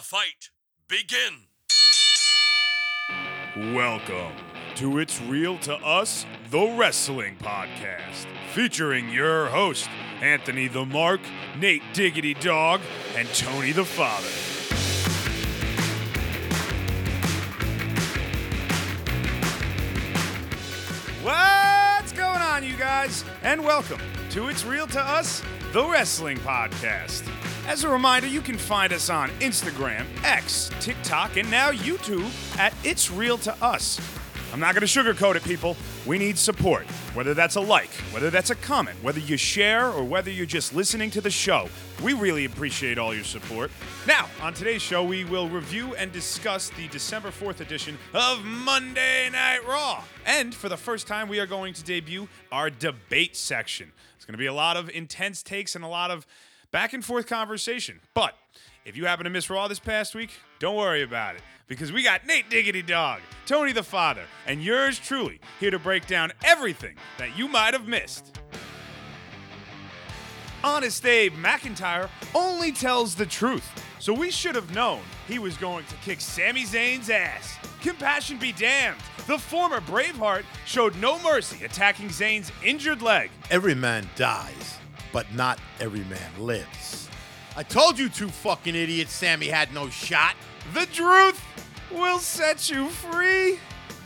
The fight begin. Welcome to It's Real to Us, the Wrestling Podcast, featuring your host, Anthony the Mark, Nate Diggity Dog, and Tony the Father. What's going on, you guys? And welcome to It's Real to Us, the Wrestling Podcast. As a reminder, you can find us on Instagram, X, TikTok, and now YouTube at It's Real to Us. I'm not going to sugarcoat it, people. We need support, whether that's a like, whether that's a comment, whether you share, or whether you're just listening to the show. We really appreciate all your support. Now, on today's show, we will review and discuss the December 4th edition of Monday Night Raw. And for the first time, we are going to debut our debate section. It's going to be a lot of intense takes and a lot of back and forth conversation, but if you happen to miss Raw this past week, don't worry about it, because we got Nate Diggity Dog, Tony the Father, and yours truly here to break down everything that you might have missed. Honest Abe McIntyre only tells the truth, so we should have known he was going to kick Sami Zayn's ass. Compassion be damned. The former Braveheart showed no mercy attacking Zayn's injured leg. Every man dies, but not every man lives. I told you two fucking idiots Sammy had no shot. The truth will set you free.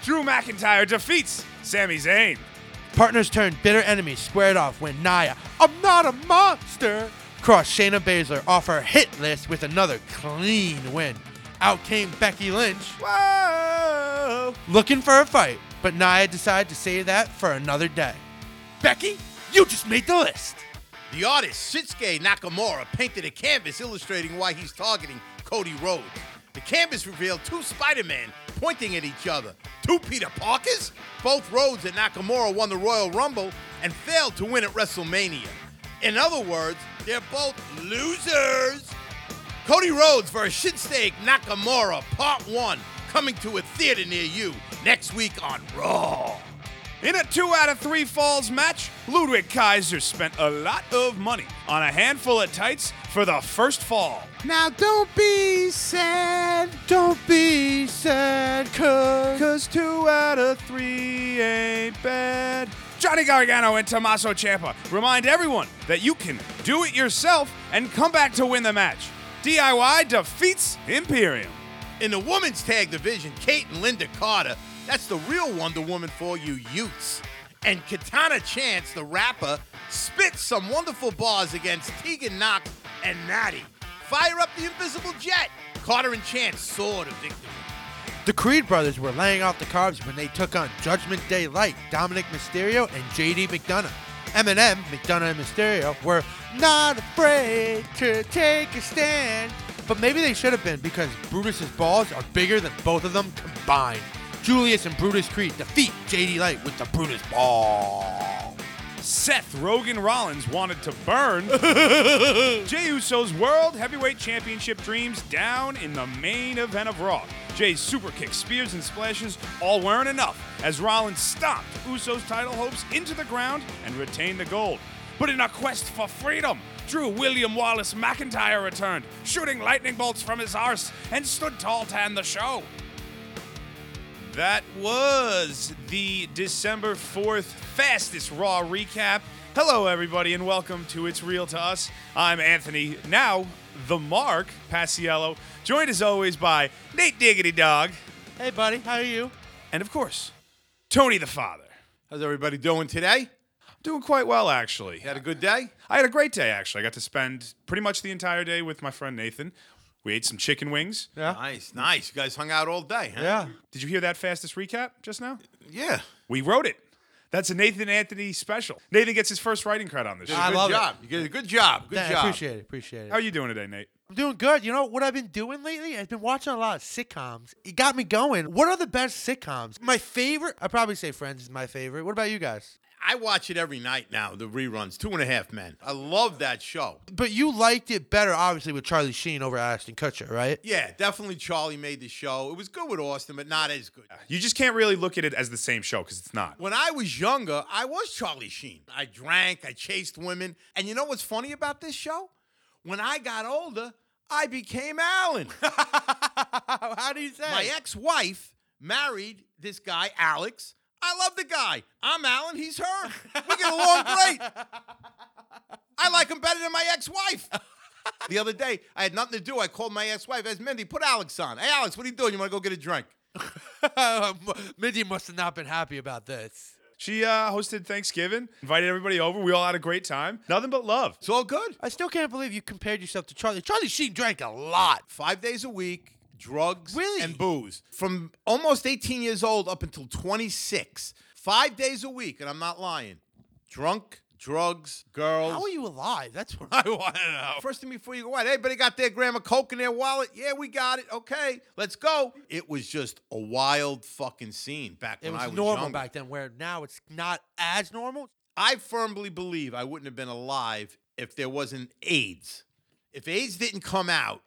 Drew McIntyre defeats Sami Zayn. Partners turned bitter enemies squared off when Nia, I'm not a monster, crossed Shayna Baszler off her hit list with another clean win. Out came Becky Lynch. Whoa! Looking for a fight, but Nia decided to save that for another day. Becky, you just made the list. The artist Shinsuke Nakamura painted a canvas illustrating why he's targeting Cody Rhodes. The canvas revealed two Spider-Men pointing at each other. Two Peter Parkers? Both Rhodes and Nakamura won the Royal Rumble and failed to win at WrestleMania. In other words, they're both losers. Cody Rhodes versus Shinsuke Nakamura, Part 1, coming to a theater near you next week on Raw. In a 2 out of 3 falls match, Ludwig Kaiser spent a lot of money on a handful of tights for the first fall. Now don't be sad, cause 2 out of 3 ain't bad. Johnny Gargano and Tommaso Ciampa remind everyone that you can do it yourself and come back to win the match. DIY defeats Imperium. In the women's tag division, Kate and Linda Carter, that's the real Wonder Woman for you Utes. And Katana Chance, the rapper, spits some wonderful bars against Tegan Knox and Natty. Fire up the invisible jet. Carter and Chance soared to victory. The Creed brothers were laying off the carbs when they took on Judgment Day Light, Dominic Mysterio, and JD McDonagh. Eminem, McDonagh, and Mysterio were not afraid to take a stand. But maybe they should have been, because Brutus's balls are bigger than both of them combined. Julius and Brutus Creed defeat JD Light with the Brutus Ball. Seth Rogan Rollins wanted to burn Jey Uso's World Heavyweight Championship dreams down in the main event of Raw. Jey's super kicks, spears, and splashes all weren't enough as Rollins stomped Uso's title hopes into the ground and retained the gold. But in a quest for freedom, Drew William Wallace McIntyre returned, shooting lightning bolts from his arse and stood tall to end the show. That was the December 4th fastest Raw recap. Hello, everybody, and welcome to It's Real to Us. I'm Anthony, now the Mark Paciello, joined as always by Nate Diggity Dog. Hey, buddy, how are you? And of course, Tony the Father. How's everybody doing today? Doing quite well, actually. You had a good day? I had a great day, actually. I got to spend pretty much the entire day with my friend Nathan. We ate some chicken wings. Yeah. Nice, nice. You guys hung out all day, huh? Yeah. Did you hear that fastest recap just now? Yeah. We wrote it. That's a Nathan Anthony special. Nathan gets his first writing credit on this show. I love it. You did a good job. Good job. Appreciate it. How are you doing today, Nate? I'm doing good. You know what I've been doing lately? I've been watching a lot of sitcoms. It got me going. What are the best sitcoms? My favorite, I'd probably say Friends is my favorite. What about you guys? I watch it every night now, the reruns, 2.5 Men. I love that show. But you liked it better, obviously, with Charlie Sheen over Ashton Kutcher, right? Yeah, definitely Charlie made the show. It was good with Austin, but not as good. You just can't really look at it as the same show, because it's not. When I was younger, I was Charlie Sheen. I drank, I chased women. And you know what's funny about this show? When I got older, I became Alan. How do you say? My ex-wife married this guy, Alex. I love the guy. I'm Alan. He's her. We get along great. I like him better than my ex-wife. The other day, I had nothing to do. I called my ex-wife. I asked Mindy, put Alex on. Hey, Alex, what are you doing? You want to go get a drink? Mindy must have not been happy about this. She hosted Thanksgiving, invited everybody over. We all had a great time. Nothing but love. It's all good. I still can't believe you compared yourself to Charlie. Charlie Sheen drank a lot. 5 days a week, drugs and booze. From almost 18 years old up until 26. 5 days a week, and I'm not lying. Drunk, drugs, girls. How are you alive? That's what I want to know. First thing before you go out, everybody got their gram of coke in their wallet? Yeah, we got it. Okay, let's go. It was just a wild fucking scene back when I was younger. It was normal back then, where now it's not as normal. I firmly believe I wouldn't have been alive if there wasn't AIDS. If AIDS didn't come out,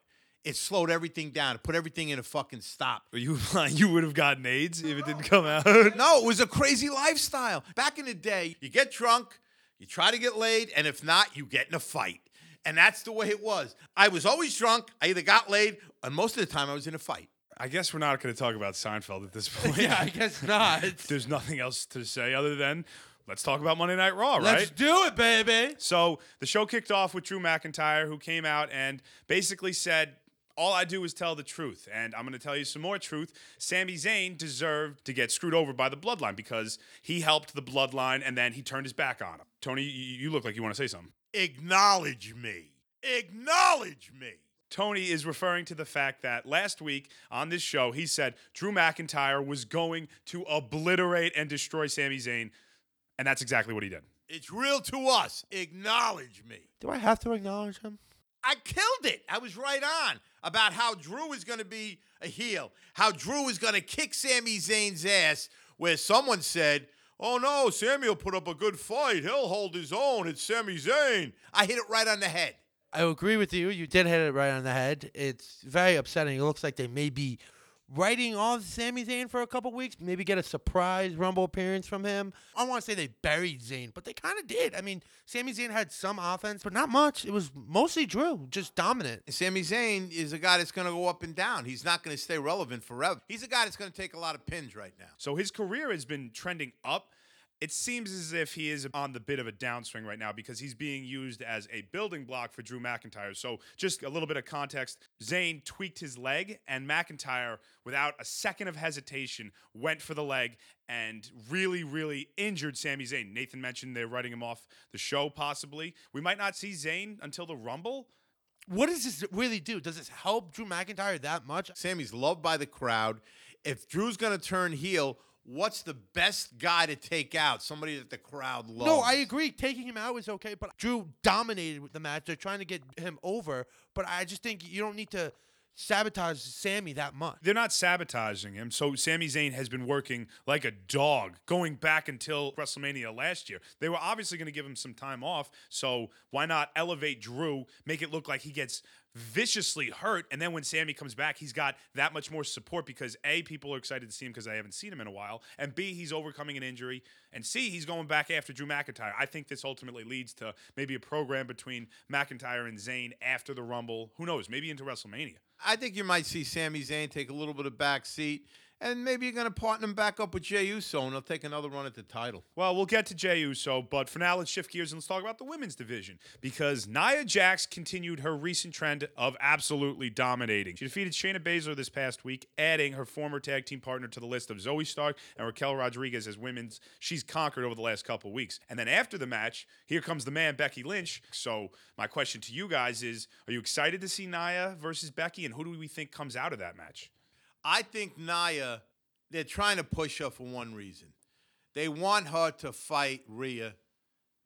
it slowed everything down. It put everything in a fucking stop. Are you implying you would have gotten AIDS if it didn't come out? No, it was a crazy lifestyle. Back in the day, you get drunk, you try to get laid, and if not, you get in a fight. And that's the way it was. I was always drunk. I either got laid, and most of the time I was in a fight. I guess we're not going to talk about Seinfeld at this point. Yeah, I guess not. There's nothing else to say other than let's talk about Monday Night Raw, right? Let's do it, baby. So the show kicked off with Drew McIntyre, who came out and basically said, all I do is tell the truth, and I'm going to tell you some more truth. Sami Zayn deserved to get screwed over by the Bloodline because he helped the Bloodline, and then he turned his back on him. Tony, you look like you want to say something. Acknowledge me. Acknowledge me. Tony is referring to the fact that last week on this show, he said Drew McIntyre was going to obliterate and destroy Sami Zayn, and that's exactly what he did. It's real to us. Acknowledge me. Do I have to acknowledge him? I killed it. I was right on about how Drew is going to be a heel, how Drew is going to kick Sami Zayn's ass, where someone said, oh, no, Sami will put up a good fight. He'll hold his own. It's Sami Zayn. I hit it right on the head. I agree with you. You did hit it right on the head. It's very upsetting. It looks like they may be writing off Sami Zayn for a couple weeks, maybe get a surprise Rumble appearance from him. I don't want to say they buried Zayn, but they kind of did. I mean, Sami Zayn had some offense, but not much. It was mostly Drew, just dominant. Sami Zayn is a guy that's going to go up and down. He's not going to stay relevant forever. He's a guy that's going to take a lot of pins right now. So his career has been trending up. It seems as if he is on the bit of a downswing right now because he's being used as a building block for Drew McIntyre. So just a little bit of context. Zayn tweaked his leg, and McIntyre, without a second of hesitation, went for the leg and really, really injured Sami Zayn. Nathan mentioned they're writing him off the show, possibly. We might not see Zayn until the Rumble. What does this really do? Does this help Drew McIntyre that much? Sami's loved by the crowd. If Drew's going to turn heel, what's the best guy to take out? Somebody that the crowd loves. No, I agree. Taking him out was okay, but Drew dominated with the match. They're trying to get him over, but I just think you don't need to sabotage Sami that much. They're not sabotaging him, so Sami Zayn has been working like a dog going back until WrestleMania last year. They were obviously going to give him some time off, so why not elevate Drew, make it look like he gets viciously hurt, and then when Sami comes back, he's got that much more support because A, people are excited to see him because they haven't seen him in a while, and B, he's overcoming an injury, and C, he's going back after Drew McIntyre. I think this ultimately leads to maybe a program between McIntyre and Zayn after the Rumble. Who knows? Maybe into WrestleMania. I think you might see Sami Zayn take a little bit of back seat, and maybe you're going to partner him back up with Jey Uso, and he'll take another run at the title. Well, we'll get to Jey Uso, but for now, let's shift gears and let's talk about the women's division, because Nia Jax continued her recent trend of absolutely dominating. She defeated Shayna Baszler this past week, adding her former tag team partner to the list of Zoe Stark and Raquel Rodriguez as women's she's conquered over the last couple weeks. And then after the match, here comes the man, Becky Lynch. So my question to you guys is, are you excited to see Nia versus Becky, and who do we think comes out of that match? I think Nia, they're trying to push her for one reason. They want her to fight Rhea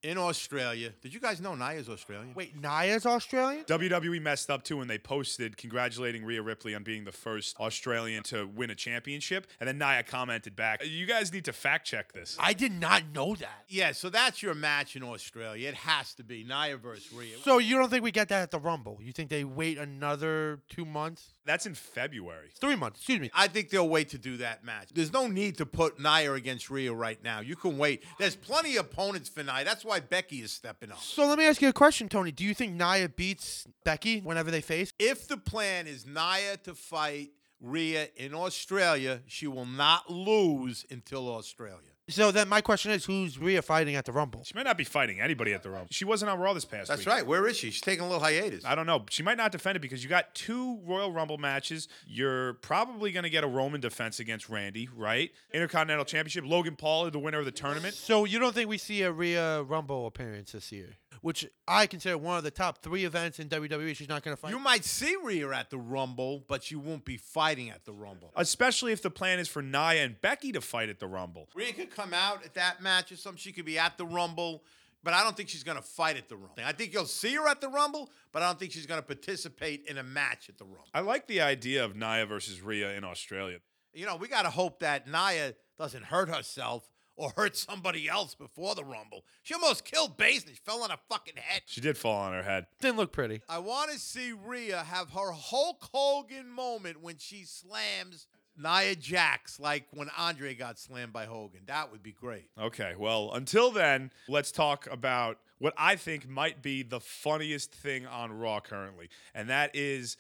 in Australia. Did you guys know Nia's Australian? Wait, Nia's Australian? WWE messed up, too, when they posted congratulating Rhea Ripley on being the first Australian to win a championship. And then Nia commented back, you guys need to fact check this. I did not know that. Yeah, so that's your match in Australia. It has to be Nia versus Rhea. So you don't think we get that at the Rumble? You think they wait another 2 months? That's in February. 3 months, excuse me. I think they'll wait to do that match. There's no need to put Nia against Rhea right now. You can wait. There's plenty of opponents for Nia. That's why why Becky is stepping up. So let me ask you a question, Tony. Do you think Nia beats Becky whenever they face? If the plan is Nia to fight Rhea in Australia, she will not lose until Australia. So then my question is, who's Rhea fighting at the Rumble? She might not be fighting anybody at the Rumble. She wasn't on Raw this past week. That's right. Where is she? She's taking a little hiatus. I don't know. She might not defend it because you got 2 Royal Rumble matches. You're probably going to get a Roman defense against Randy, right? Intercontinental Championship. Logan Paul is the winner of the tournament. So you don't think we see a Rhea Rumble appearance this year? Which I consider one of the top 3 events in WWE. She's not going to fight. You might see Rhea at the Rumble, but she won't be fighting at the Rumble. Especially if the plan is for Nia and Becky to fight at the Rumble. Rhea could come out at that match or something. She could be at the Rumble, but I don't think she's going to fight at the Rumble. I think you'll see her at the Rumble, but I don't think she's going to participate in a match at the Rumble. I like the idea of Nia versus Rhea in Australia. You know, we got to hope that Nia doesn't hurt herself or hurt somebody else before the Rumble. She almost killed Baszler. She fell on her fucking head. She did fall on her head. Didn't look pretty. I want to see Rhea have her Hulk Hogan moment when she slams Nia Jax, like when Andre got slammed by Hogan. That would be great. Okay, well, until then, let's talk about what I think might be the funniest thing on Raw currently, and that is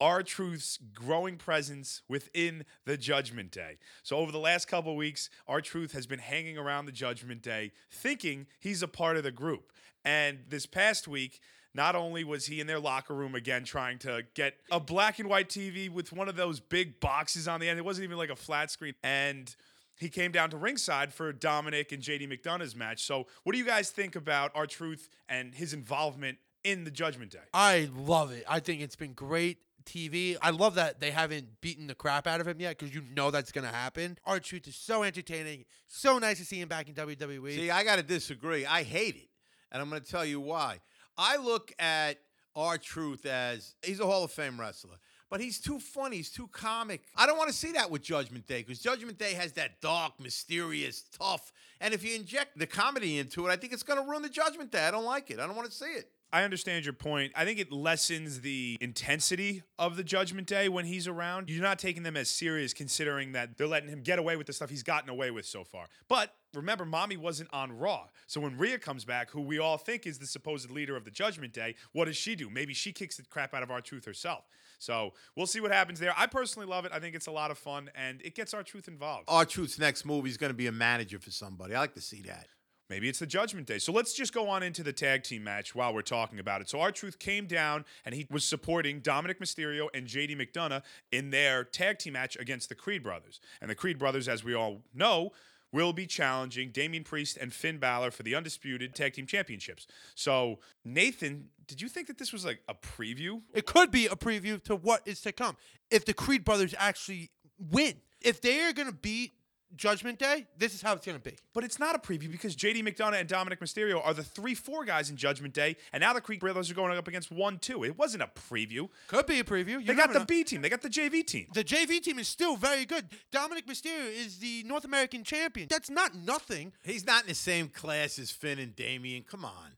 R-Truth's growing presence within the Judgment Day. So over the last couple of weeks, R-Truth has been hanging around the Judgment Day thinking he's a part of the group. And this past week, not only was he in their locker room again trying to get a black and white TV with one of those big boxes on the end. It wasn't even like a flat screen. And he came down to ringside for Dominic and JD McDonagh's match. So what do you guys think about R-Truth and his involvement in the Judgment Day? I love it. I think it's been great TV. I love that they haven't beaten the crap out of him yet because you know that's going to happen. R-Truth is so entertaining. So nice to see him back in WWE. See, I got to disagree. I hate it. And I'm going to tell you why. I look at R-Truth as he's a Hall of Fame wrestler. But he's too funny. He's too comic. I don't want to see that with Judgment Day because Judgment Day has that dark, mysterious, tough. And if you inject the comedy into it, I think it's going to ruin the Judgment Day. I don't like it. I don't want to see it. I understand your point. I think it lessens the intensity of the Judgment Day when he's around. You're not taking them as serious considering that they're letting him get away with the stuff he's gotten away with so far. But remember, Mommy wasn't on Raw. So when Rhea comes back, who we all think is the supposed leader of the Judgment Day, what does she do? Maybe she kicks the crap out of R-Truth herself. So we'll see what happens there. I personally love it. I think it's a lot of fun, and it gets R-Truth involved. R-Truth's next movie is going to be a manager for somebody. I like to see that. Maybe it's the Judgment Day. So let's just go on into the tag team match while we're talking about it. So R-Truth came down, and he was supporting Dominic Mysterio and JD McDonagh in their tag team match against the Creed Brothers. And the Creed Brothers, as we all know, will be challenging Damian Priest and Finn Balor for the Undisputed Tag Team Championships. So, Nathan, did you think that this was like a preview? It could be a preview to what is to come. If the Creed Brothers actually win, if they are going to beat Judgment Day, this is how it's going to be. But it's not a preview because JD McDonagh and Dominic Mysterio are the 3-4 guys in Judgment Day, and now the Creed Brothers are going up against 1-2. It wasn't a preview. Could be a preview. They got the B team. They got the JV team. The JV team is still very good. Dominic Mysterio is the North American champion. That's not nothing. He's not in the same class as Finn and Damian. Come on.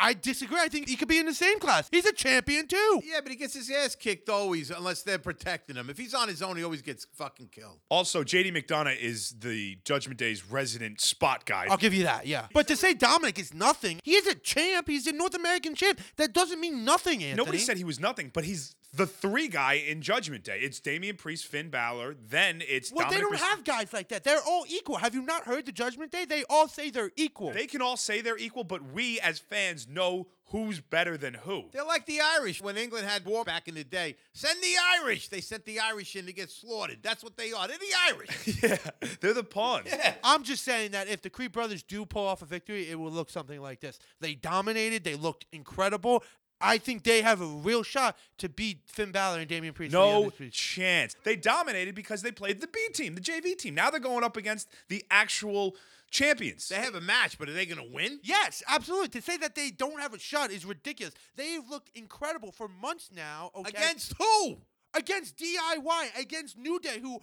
I disagree. I think he could be in the same class. He's a champion, too. Yeah, but he gets his ass kicked always, unless they're protecting him. If he's on his own, he always gets fucking killed. Also, JD McDonagh is the Judgment Day's resident spot guy. I'll give you that, yeah. But to say Dominic is nothing, he is a champ. He's a North American champ. That doesn't mean nothing, Anthony. Nobody said he was nothing, but he's the 3 guy in Judgment Day. It's Damian Priest, Finn Balor, then it's Dominic. Well, they don't have guys like that. They're all equal. Have you not heard the Judgment Day? They all say they're equal. They can all say they're equal, but we as fans know who's better than who. They're like the Irish. When England had war back in the day, send the Irish. They sent the Irish in to get slaughtered. That's what they are. They're the Irish. Yeah, they're the pawns. Yeah. I'm just saying that if the Creed Brothers do pull off a victory, it will look something like this. They dominated. They looked incredible. I think they have a real shot to beat Finn Balor and Damian Priest. No chance. They dominated because they played the B team, the JV team. Now they're going up against the actual champions. They have a match, but are they going to win? Yes, absolutely. To say that they don't have a shot is ridiculous. They've looked incredible for months now. Okay? Against who? Against DIY, against New Day, who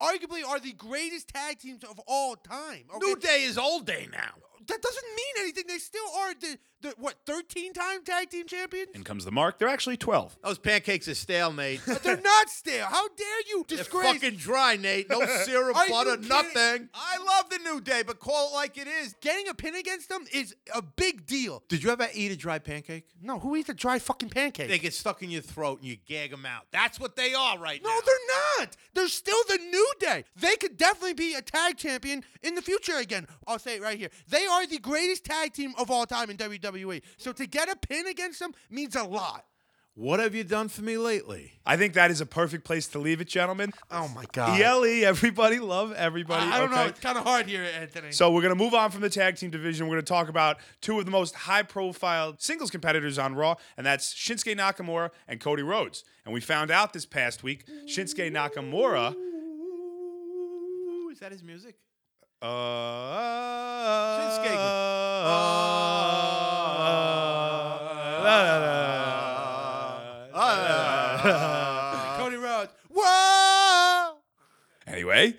arguably are the greatest tag teams of all time. Okay? New Day is old day now. that doesn't mean anything. They still are the what, 13-time tag team champions? In comes the Mark. They're actually 12. Those pancakes are stale, Nate. But they're not stale. How dare you disgrace? They're fucking dry, Nate. No syrup, butter, nothing. I love the New Day, but call it like it is. Getting a pin against them is a big deal. Did you ever eat a dry pancake? No, who eats a dry fucking pancake? They get stuck in your throat and you gag them out. That's what they are right now. No, they're not. They're still the New Day. They could definitely be a tag champion in the future again. I'll say it right here. They are the greatest tag team of all time in WWE. So to get a pin against them means a lot. What have you done for me lately? I think that is a perfect place to leave it, gentlemen. Oh, my God. ELE, everybody love everybody. I don't know. It's kind of hard here, Anthony. So we're going to move on from the tag team division. We're going to talk about two of the most high-profile singles competitors on Raw, and that's Shinsuke Nakamura and Cody Rhodes. And we found out this past week, Shinsuke Nakamura... Ooh, is that his music? Shinsuke. Cody Rhodes. Whoa! Anyway,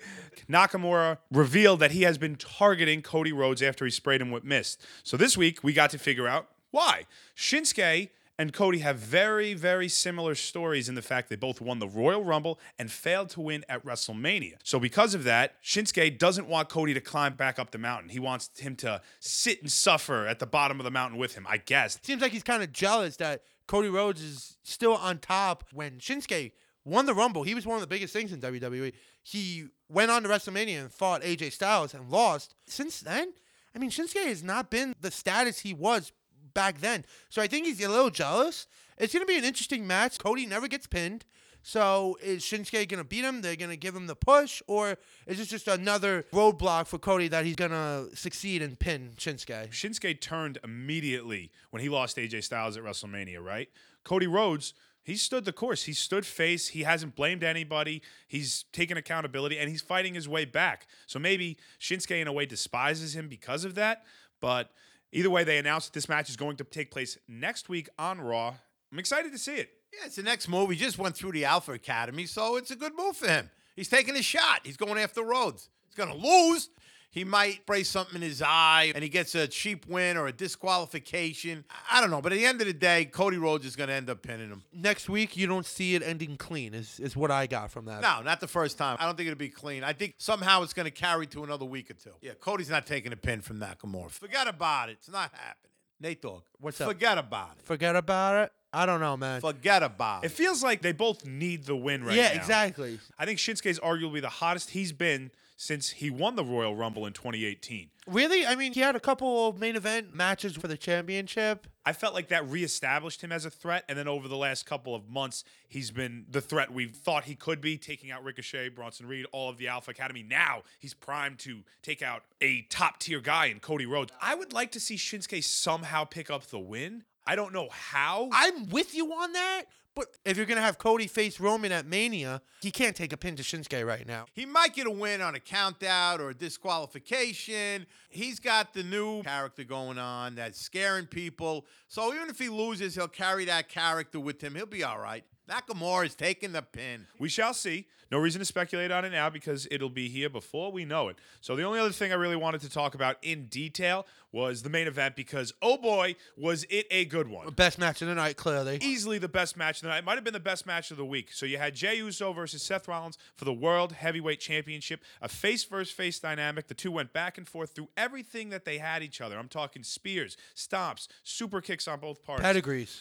Nakamura revealed that he has been targeting Cody Rhodes after he sprayed him with mist. So this week, we got to figure out why. Shinsuke and Cody have very, very similar stories in the fact they both won the Royal Rumble and failed to win at WrestleMania. So because of that, Shinsuke doesn't want Cody to climb back up the mountain. He wants him to sit and suffer at the bottom of the mountain with him, I guess. It seems like he's kind of jealous that Cody Rhodes is still on top. When Shinsuke won the Rumble, he was one of the biggest things in WWE. He went on to WrestleMania and fought AJ Styles and lost. Since then, I mean, Shinsuke has not been the status he was back then. So I think he's a little jealous. It's going to be an interesting match. Cody never gets pinned. So is Shinsuke going to beat him? They're going to give him the push? Or is this just another roadblock for Cody that he's going to succeed and pin Shinsuke? Shinsuke turned immediately when he lost AJ Styles at WrestleMania, right? Cody Rhodes, he stood the course. He stood face. He hasn't blamed anybody. He's taken accountability, and he's fighting his way back. So maybe Shinsuke, in a way, despises him because of that. But either way, they announced that this match is going to take place next week on Raw. I'm excited to see it. Yeah, it's the next move. He just went through the Alpha Academy, so it's a good move for him. He's taking a shot. He's going after Rhodes. He's going to lose. He might spray something in his eye, and he gets a cheap win or a disqualification. I don't know, but at the end of the day, Cody Rhodes is going to end up pinning him. Next week, you don't see it ending clean is what I got from that. No, not the first time. I don't think it'll be clean. I think somehow it's going to carry to another week or two. Yeah, Cody's not taking a pin from Nakamura. Forget about it. It's not happening. Nate Dogg, what's up? Forget about it. Forget about it? I don't know, man. Forget about it. It feels like they both need the win right now. Yeah, exactly. I think Shinsuke's arguably the hottest he's been since he won the Royal Rumble in 2018. Really? I mean, he had a couple of main event matches for the championship. I felt like that reestablished him as a threat, and then over the last couple of months, he's been the threat we thought he could be, taking out Ricochet, Bronson Reed, all of the Alpha Academy. Now he's primed to take out a top-tier guy in Cody Rhodes. I would like to see Shinsuke somehow pick up the win. I don't know how. I'm with you on that. But if you're going to have Cody face Roman at Mania, he can't take a pin to Shinsuke right now. He might get a win on a count-out or a disqualification. He's got the new character going on that's scaring people. So even if he loses, he'll carry that character with him. He'll be all right. Nakamura is taking the pin. We shall see. No reason to speculate on it now because it'll be here before we know it. So the only other thing I really wanted to talk about in detail was the main event because, oh boy, was it a good one. Best match of the night, clearly. Easily the best match of the night. It might have been the best match of the week. So you had Jey Uso versus Seth Rollins for the World Heavyweight Championship, a face-versus-face dynamic. The two went back and forth through everything that they had each other. I'm talking spears, stomps, super kicks on both parties.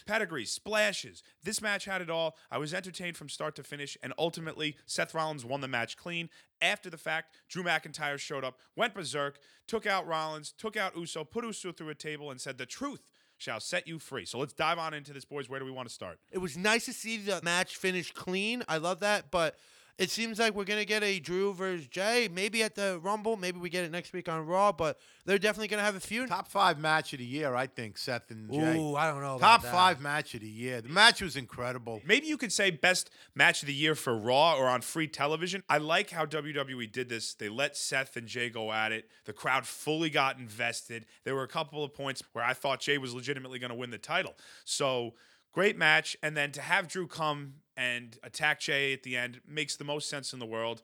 Pedigrees, splashes. This match had it all. I was entertained from start to finish, and ultimately, Seth Rollins won the match clean. After the fact, Drew McIntyre showed up, went berserk, took out Rollins, took out Uso, put Uso through a table, and said, "The truth shall set you free." So let's dive on into this, boys. Where do we want to start? It was nice to see the match finish clean. I love that, but it seems like we're going to get a Drew versus Jey, maybe at the Rumble. Maybe we get it next week on Raw, but they're definitely going to have a feud. Top five match of the year, I think, Seth and Jey. Ooh, I don't know about that. Top five match of the year. The match was incredible. Maybe you could say best match of the year for Raw or on free television. I like how WWE did this. They let Seth and Jey go at it. The crowd fully got invested. There were a couple of points where I thought Jey was legitimately going to win the title. So great match. And then to have Drew come and attack Jey at the end makes the most sense in the world.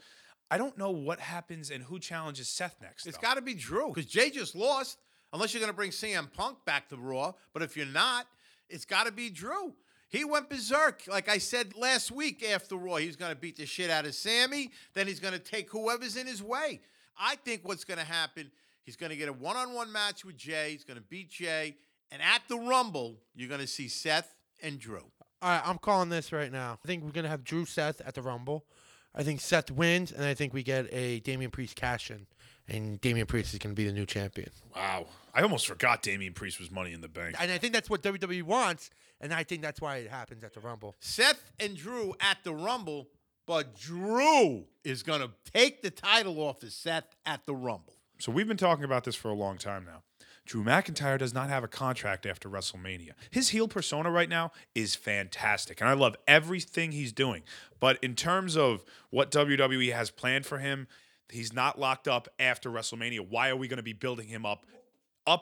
I don't know what happens and who challenges Seth next. It's got to be Drew because Jey just lost. unless you're going to bring CM Punk back to Raw. But if you're not, it's got to be Drew. He went berserk. Like I said last week after Raw, he's going to beat the shit out of Sammy. Then he's going to take whoever's in his way. I think what's going to happen, he's going to get a one-on-one match with Jey. He's going to beat Jey. And at the Rumble, you're going to see Seth and Drew. All right, I'm calling this right now. I think we're going to have Drew Seth at the Rumble. I think Seth wins, and I think we get a Damian Priest cash-in. And Damian Priest is going to be the new champion. Wow. I almost forgot Damian Priest was Money in the Bank. And I think that's what WWE wants, and I think that's why it happens at the Rumble. Seth and Drew at the Rumble, but Drew is going to take the title off of Seth at the Rumble. So we've been talking about this for a long time now. Drew McIntyre does not have a contract after WrestleMania. His heel persona right now is fantastic, and I love everything he's doing. But in terms of what WWE has planned for him, he's not locked up after WrestleMania. Why are we going to be building him up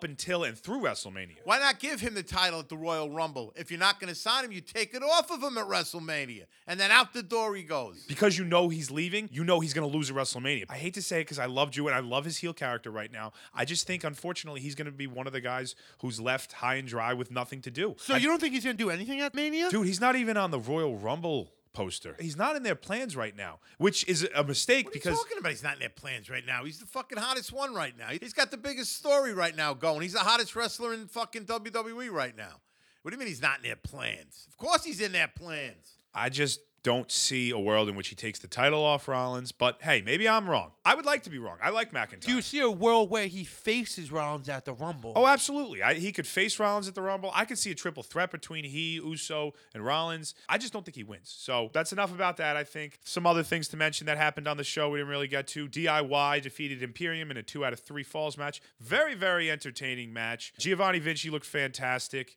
until and through WrestleMania? Why not give him the title at the Royal Rumble? If you're not going to sign him, you take it off of him at WrestleMania, and then out the door he goes. Because you know he's leaving, you know he's going to lose at WrestleMania. I hate to say it because I love Drew and I love his heel character right now. I just think, unfortunately, he's going to be one of the guys who's left high and dry with nothing to do. So you don't think he's going to do anything at Mania? Dude, he's not even on the Royal Rumble poster. He's not in their plans right now, which is a mistake. What are you talking about? He's not in their plans right now. He's the fucking hottest one right now. He's got the biggest story right now going. He's the hottest wrestler in fucking WWE right now. What do you mean he's not in their plans? Of course he's in their plans. I just don't see a world in which he takes the title off Rollins, but hey, maybe I'm wrong. I would like to be wrong. I like McIntyre. Do you see a world where he faces Rollins at the Rumble? Oh, absolutely. He could face Rollins at the Rumble. I could see a triple threat between Uso, and Rollins. I just don't think he wins. So that's enough about that, I think. Some other things to mention that happened on the show we didn't really get to. DIY defeated Imperium in a 2 out of 3 falls match. Very, very entertaining match. Giovanni Vinci looked fantastic.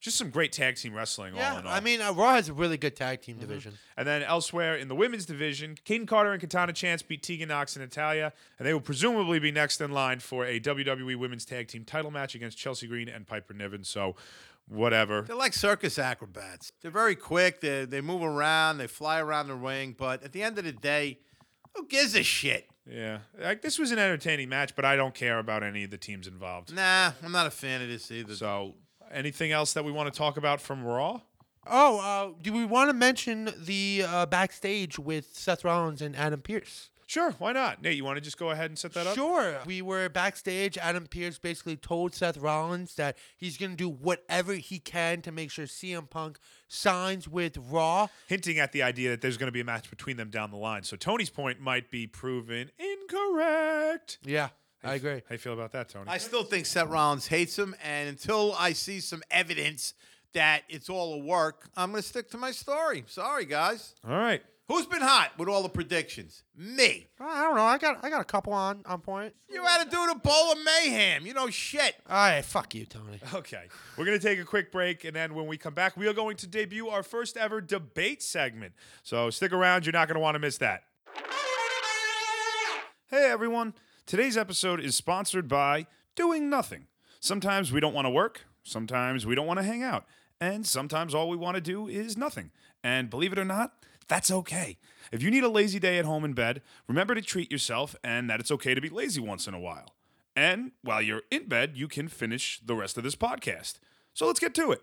Just some great tag team wrestling all in all. I mean, Raw has a really good tag team division. And then elsewhere in the women's division, Kaden Carter and Katana Chance beat Tegan Nox and Natalya, and they will presumably be next in line for a WWE Women's Tag Team title match against Chelsea Green and Piper Niven, so whatever. They're like circus acrobats. They're very quick. They move around. They fly around the ring, but at the end of the day, who gives a shit? Yeah. Like, this was an entertaining match, but I don't care about any of the teams involved. Nah, I'm not a fan of this either. So anything else that we want to talk about from Raw? Oh, do we want to mention the backstage with Seth Rollins and Adam Pearce? Sure, why not? Nate, you want to just go ahead and set that up? Sure. We were backstage. Adam Pearce basically told Seth Rollins that he's going to do whatever he can to make sure CM Punk signs with Raw. Hinting at the idea that there's going to be a match between them down the line. So Tony's point might be proven incorrect. Yeah. I agree. How do you feel about that, Tony? I still think Seth Rollins hates him, and until I see some evidence that it's all a work, I'm going to stick to my story. Sorry, guys. All right. Who's been hot with all the predictions? Me. I don't know. I got a couple on point. You had to do the bowl of mayhem. You know shit. All right. Fuck you, Tony. Okay. We're going to take a quick break, and then when we come back, we are going to debut our first ever debate segment. So stick around. You're not going to want to miss that. Hey, everyone. Today's episode is sponsored by Doing Nothing. Sometimes we don't want to work, sometimes we don't want to hang out, and sometimes all we want to do is nothing. And believe it or not, that's okay. If you need a lazy day at home in bed, remember to treat yourself and that it's okay to be lazy once in a while. And while you're in bed, you can finish the rest of this podcast. So let's get to it.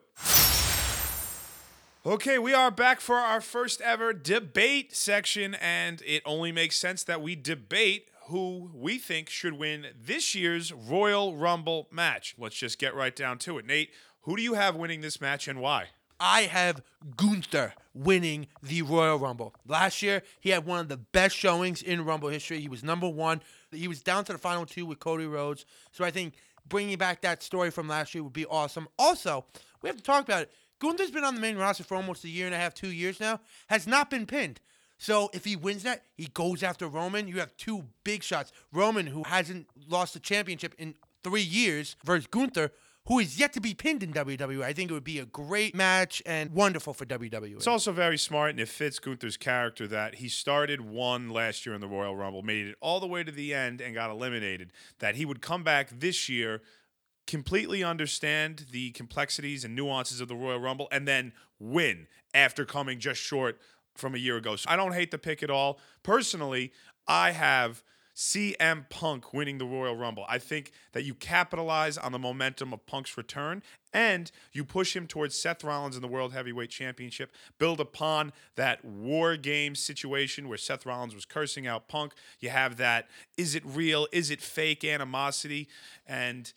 Okay, we are back for our first ever debate section, and it only makes sense that we debate who we think should win this year's Royal Rumble match. Let's just get right down to it. Nate, who do you have winning this match and why? I have Gunther winning the Royal Rumble. Last year, he had one of the best showings in Rumble history. He was #1. He was down to the final two with Cody Rhodes. So I think bringing back that story from last year would be awesome. Also, we have to talk about it. Gunther's been on the main roster for almost a year and a half, 2 years now. Has not been pinned. So if he wins that, he goes after Roman. You have two big shots. Roman, who hasn't lost the championship in 3 years, versus Gunther, who is yet to be pinned in WWE. I think it would be a great match and wonderful for WWE. It's also very smart, and it fits Gunther's character that he started one last year in the Royal Rumble, made it all the way to the end, and got eliminated, that he would come back this year, completely understand the complexities and nuances of the Royal Rumble, and then win after coming just short from a year ago. So I don't hate the pick at all. Personally, I have CM Punk winning the Royal Rumble. I think that you capitalize on the momentum of Punk's return and you push him towards Seth Rollins in the World Heavyweight Championship, build upon that war game situation where Seth Rollins was cursing out Punk. You have that, is it real, is it fake animosity? And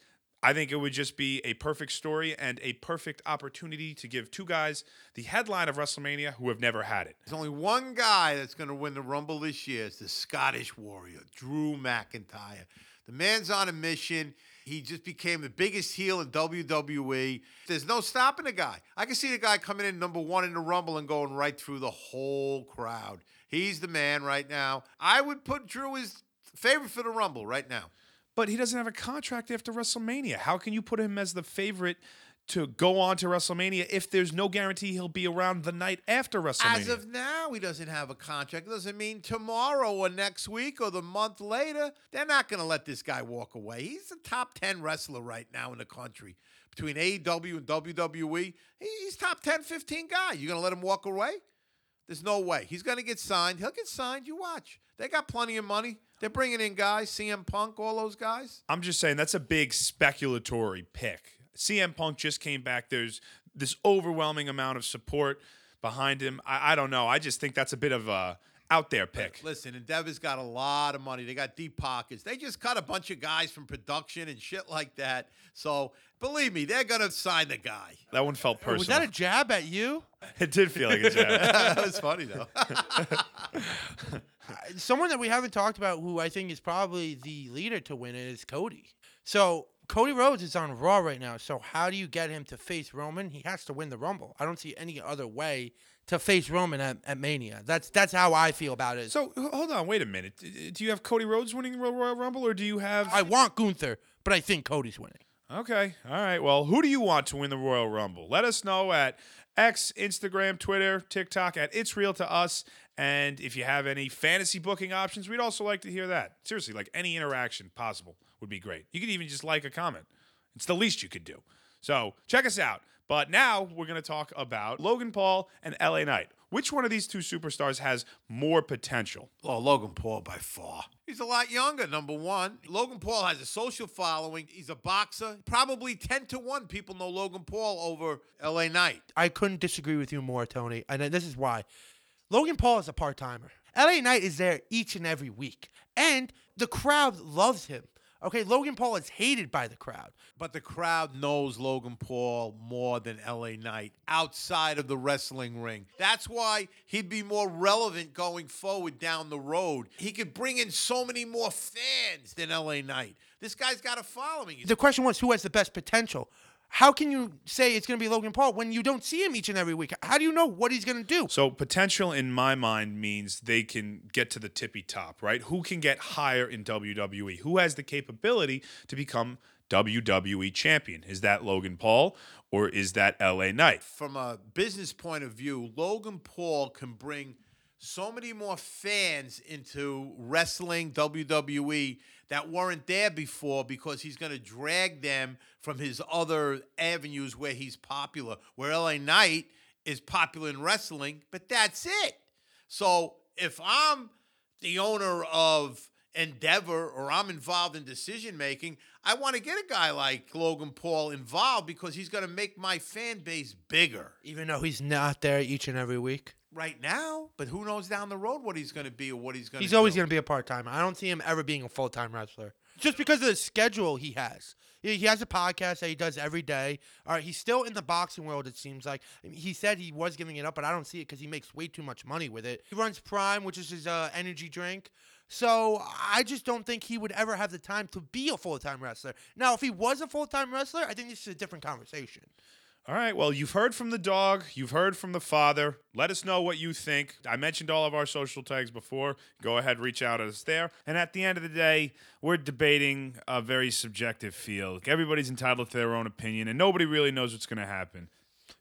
I think it would just be a perfect story and a perfect opportunity to give two guys the headline of WrestleMania who have never had it. There's only one guy that's going to win the Rumble this year. It's the Scottish Warrior, Drew McIntyre. The man's on a mission. He just became the biggest heel in WWE. There's no stopping the guy. I can see the guy coming in number one in the Rumble and going right through the whole crowd. He's the man right now. I would put Drew as favorite for the Rumble right now. But he doesn't have a contract after WrestleMania. How can you put him as the favorite to go on to WrestleMania if there's no guarantee he'll be around the night after WrestleMania? As of now, he doesn't have a contract. It doesn't mean tomorrow or next week or the month later. They're not going to let this guy walk away. He's a top 10 wrestler right now in the country. Between AEW and WWE, he's top 10, 15 guy. You're going to let him walk away? There's no way. He's going to get signed. He'll get signed. You watch. They got plenty of money. They're bringing in guys, CM Punk, all those guys. I'm just saying that's a big speculatory pick. CM Punk just came back. There's this overwhelming amount of support behind him. I don't know. I just think that's a bit of a out there pick. Listen, Endeavor's got a lot of money. They got deep pockets. They just cut a bunch of guys from production and shit like that. So believe me, they're going to sign the guy. That one felt personal. Was that a jab at you? It did feel like a jab. That was funny, though. Someone that we haven't talked about who I think is probably the leader to win it is Cody. So Cody Rhodes is on Raw right now. So how do you get him to face Roman? He has to win the Rumble. I don't see any other way to face Roman at Mania. That's how I feel about it. So hold on, wait a minute. Do you have Cody Rhodes winning the Royal Rumble, or do you have? I want Gunther, but I think Cody's winning. Okay, all right. Well, who do you want to win the Royal Rumble? Let us know at X, Instagram, Twitter, TikTok at It's Real to Us. And if you have any fantasy booking options, we'd also like to hear that. Seriously, like any interaction possible would be great. You could even just like a comment. It's the least you could do. So check us out. But now we're going to talk about Logan Paul and LA Knight. Which one of these two superstars has more potential? Oh, Logan Paul by far. He's a lot younger, number one. Logan Paul has a social following. He's a boxer. Probably 10-1 people know Logan Paul over LA Knight. I couldn't disagree with you more, Tony. And this is why. Logan Paul is a part-timer. LA Knight is there each and every week. And the crowd loves him. Okay, Logan Paul is hated by the crowd. But the crowd knows Logan Paul more than LA Knight outside of the wrestling ring. That's why he'd be more relevant going forward down the road. He could bring in so many more fans than LA Knight. This guy's got a following. The question was, who has the best potential? How can you say it's going to be Logan Paul when you don't see him each and every week? How do you know what he's going to do? So potential in my mind means they can get to the tippy top, right? Who can get higher in WWE? Who has the capability to become WWE champion? Is that Logan Paul or is that LA Knight? From a business point of view, Logan Paul can bring so many more fans into wrestling, WWE, that weren't there before because he's going to drag them from his other avenues where he's popular, where LA Knight is popular in wrestling, but that's it. So if I'm the owner of Endeavor or I'm involved in decision-making, I want to get a guy like Logan Paul involved because he's going to make my fan base bigger. Even though he's not there each and every week? Right now, but who knows down the road what he's going to be or what he's going to do. He's always going to be a part-timer. I don't see him ever being a full-time wrestler. Just because of the schedule he has. He has a podcast that he does every day. All right, he's still in the boxing world, it seems like. He said he was giving it up, but I don't see it because he makes way too much money with it. He runs Prime, which is his energy drink. So I just don't think he would ever have the time to be a full-time wrestler. Now, if he was a full-time wrestler, I think this is a different conversation. All right, well, you've heard from the dog. You've heard from the father. Let us know what you think. I mentioned all of our social tags before. Go ahead, reach out at us there. And at the end of the day, we're debating a very subjective field. Everybody's entitled to their own opinion, and nobody really knows what's going to happen.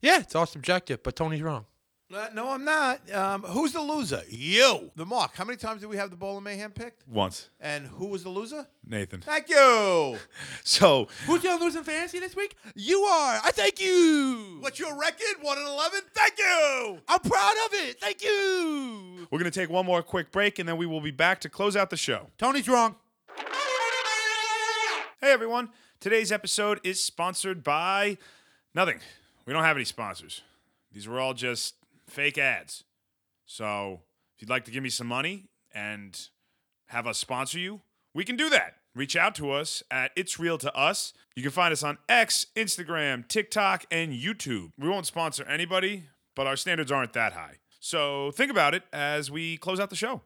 Yeah, it's all subjective, but Tony's wrong. No, I'm not. Who's the loser? You. The Mark. How many times did we have the Bowl of Mayhem picked? Once. And who was the loser? Nathan. Thank you. So. Who's your losing fantasy this week? You are. I thank you. What's your record? 1-11? Thank you. I'm proud of it. Thank you. We're going to take one more quick break, and then we will be back to close out the show. Tony's wrong. Hey, everyone. Today's episode is sponsored by nothing. We don't have any sponsors. These were all just fake ads. So if you'd like to give me some money and have us sponsor you, we can do that. Reach out to us at It's Real to Us. You can find us on X, Instagram, TikTok, and YouTube. We won't sponsor anybody, but our standards aren't that high. So think about it as we close out the show.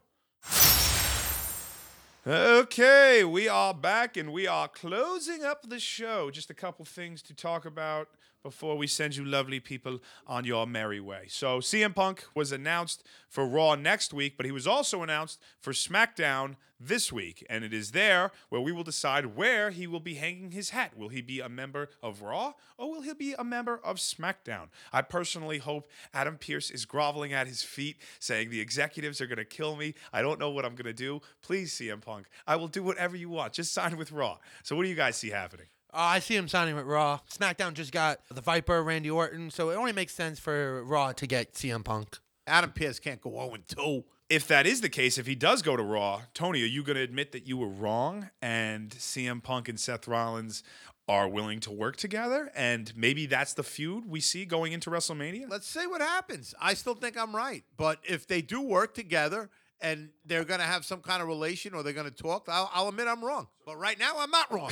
Okay, we are back and we are closing up the show. Just a couple things to talk about before we send you lovely people on your merry way. So CM Punk was announced for Raw next week, but he was also announced for SmackDown this week. And it is there where we will decide where he will be hanging his hat. Will he be a member of Raw or will he be a member of SmackDown? I personally hope Adam Pearce is groveling at his feet saying the executives are going to kill me. I don't know what I'm going to do. Please, CM Punk, I will do whatever you want. Just sign with Raw. So what do you guys see happening? I see him signing with Raw. SmackDown just got the Viper, Randy Orton, so it only makes sense for Raw to get CM Punk. Adam Pearce can't go 0-2. If that is the case, if he does go to Raw, Tony, are you going to admit that you were wrong and CM Punk and Seth Rollins are willing to work together? And maybe that's the feud we see going into WrestleMania? Let's see what happens. I still think I'm right. But if they do work together and they're going to have some kind of relation or they're going to talk, I'll admit I'm wrong. But right now, I'm not wrong.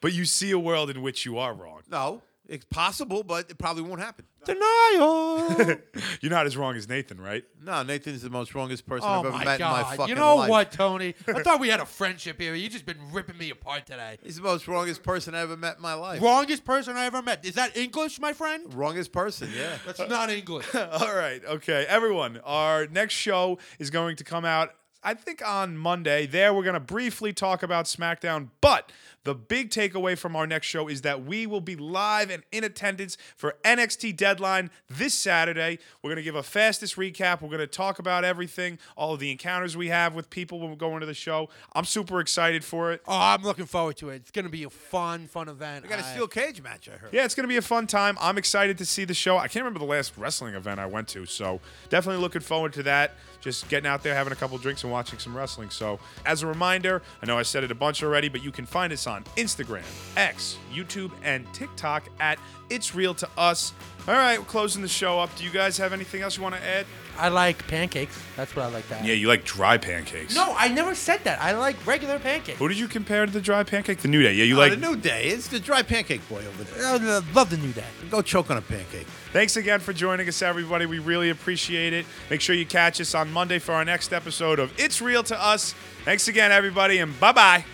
But you see a world in which you are wrong. No, it's possible, but it probably won't happen. Denial! You're not as wrong as Nathan, right? No, Nathan's the most wrongest person I've ever met in my fucking life. You know what, Tony? I thought we had a friendship here. You've just been ripping me apart today. He's the most wrongest person I ever met in my life. Wrongest person I ever met. Is that English, my friend? Wrongest person, yeah. That's not English. All right, okay. Everyone, our next show is going to come out I think on Monday. There, we're going to briefly talk about SmackDown, but the big takeaway from our next show is that we will be live and in attendance for NXT Deadline this Saturday. We're going to give a fastest recap. We're going to talk about everything, all of the encounters we have with people when we go into the show. I'm super excited for it. Oh, I'm looking forward to it. It's going to be a fun event. We got a steel cage match, I heard. Yeah, it's going to be a fun time. I'm excited to see the show. I can't remember the last wrestling event I went to, so definitely looking forward to that. Just getting out there, having a couple drinks and watching some wrestling. So as a reminder, I know I said it a bunch already, but you can find us on Instagram, X, YouTube, and TikTok at It's Real to Us. All right, we're closing the show up. Do you guys have anything else you want to add? I like pancakes. That's what I like to add. Yeah, you like dry pancakes. No, I never said that. I like regular pancakes. Who did you compare to the dry pancake? The New Day. Yeah, you like... The New Day. It's the dry pancake boy over there. I love the New Day. Go choke on a pancake. Thanks again for joining us, everybody. We really appreciate it. Make sure you catch us on Monday for our next episode of It's Real to Us. Thanks again, everybody, and bye-bye.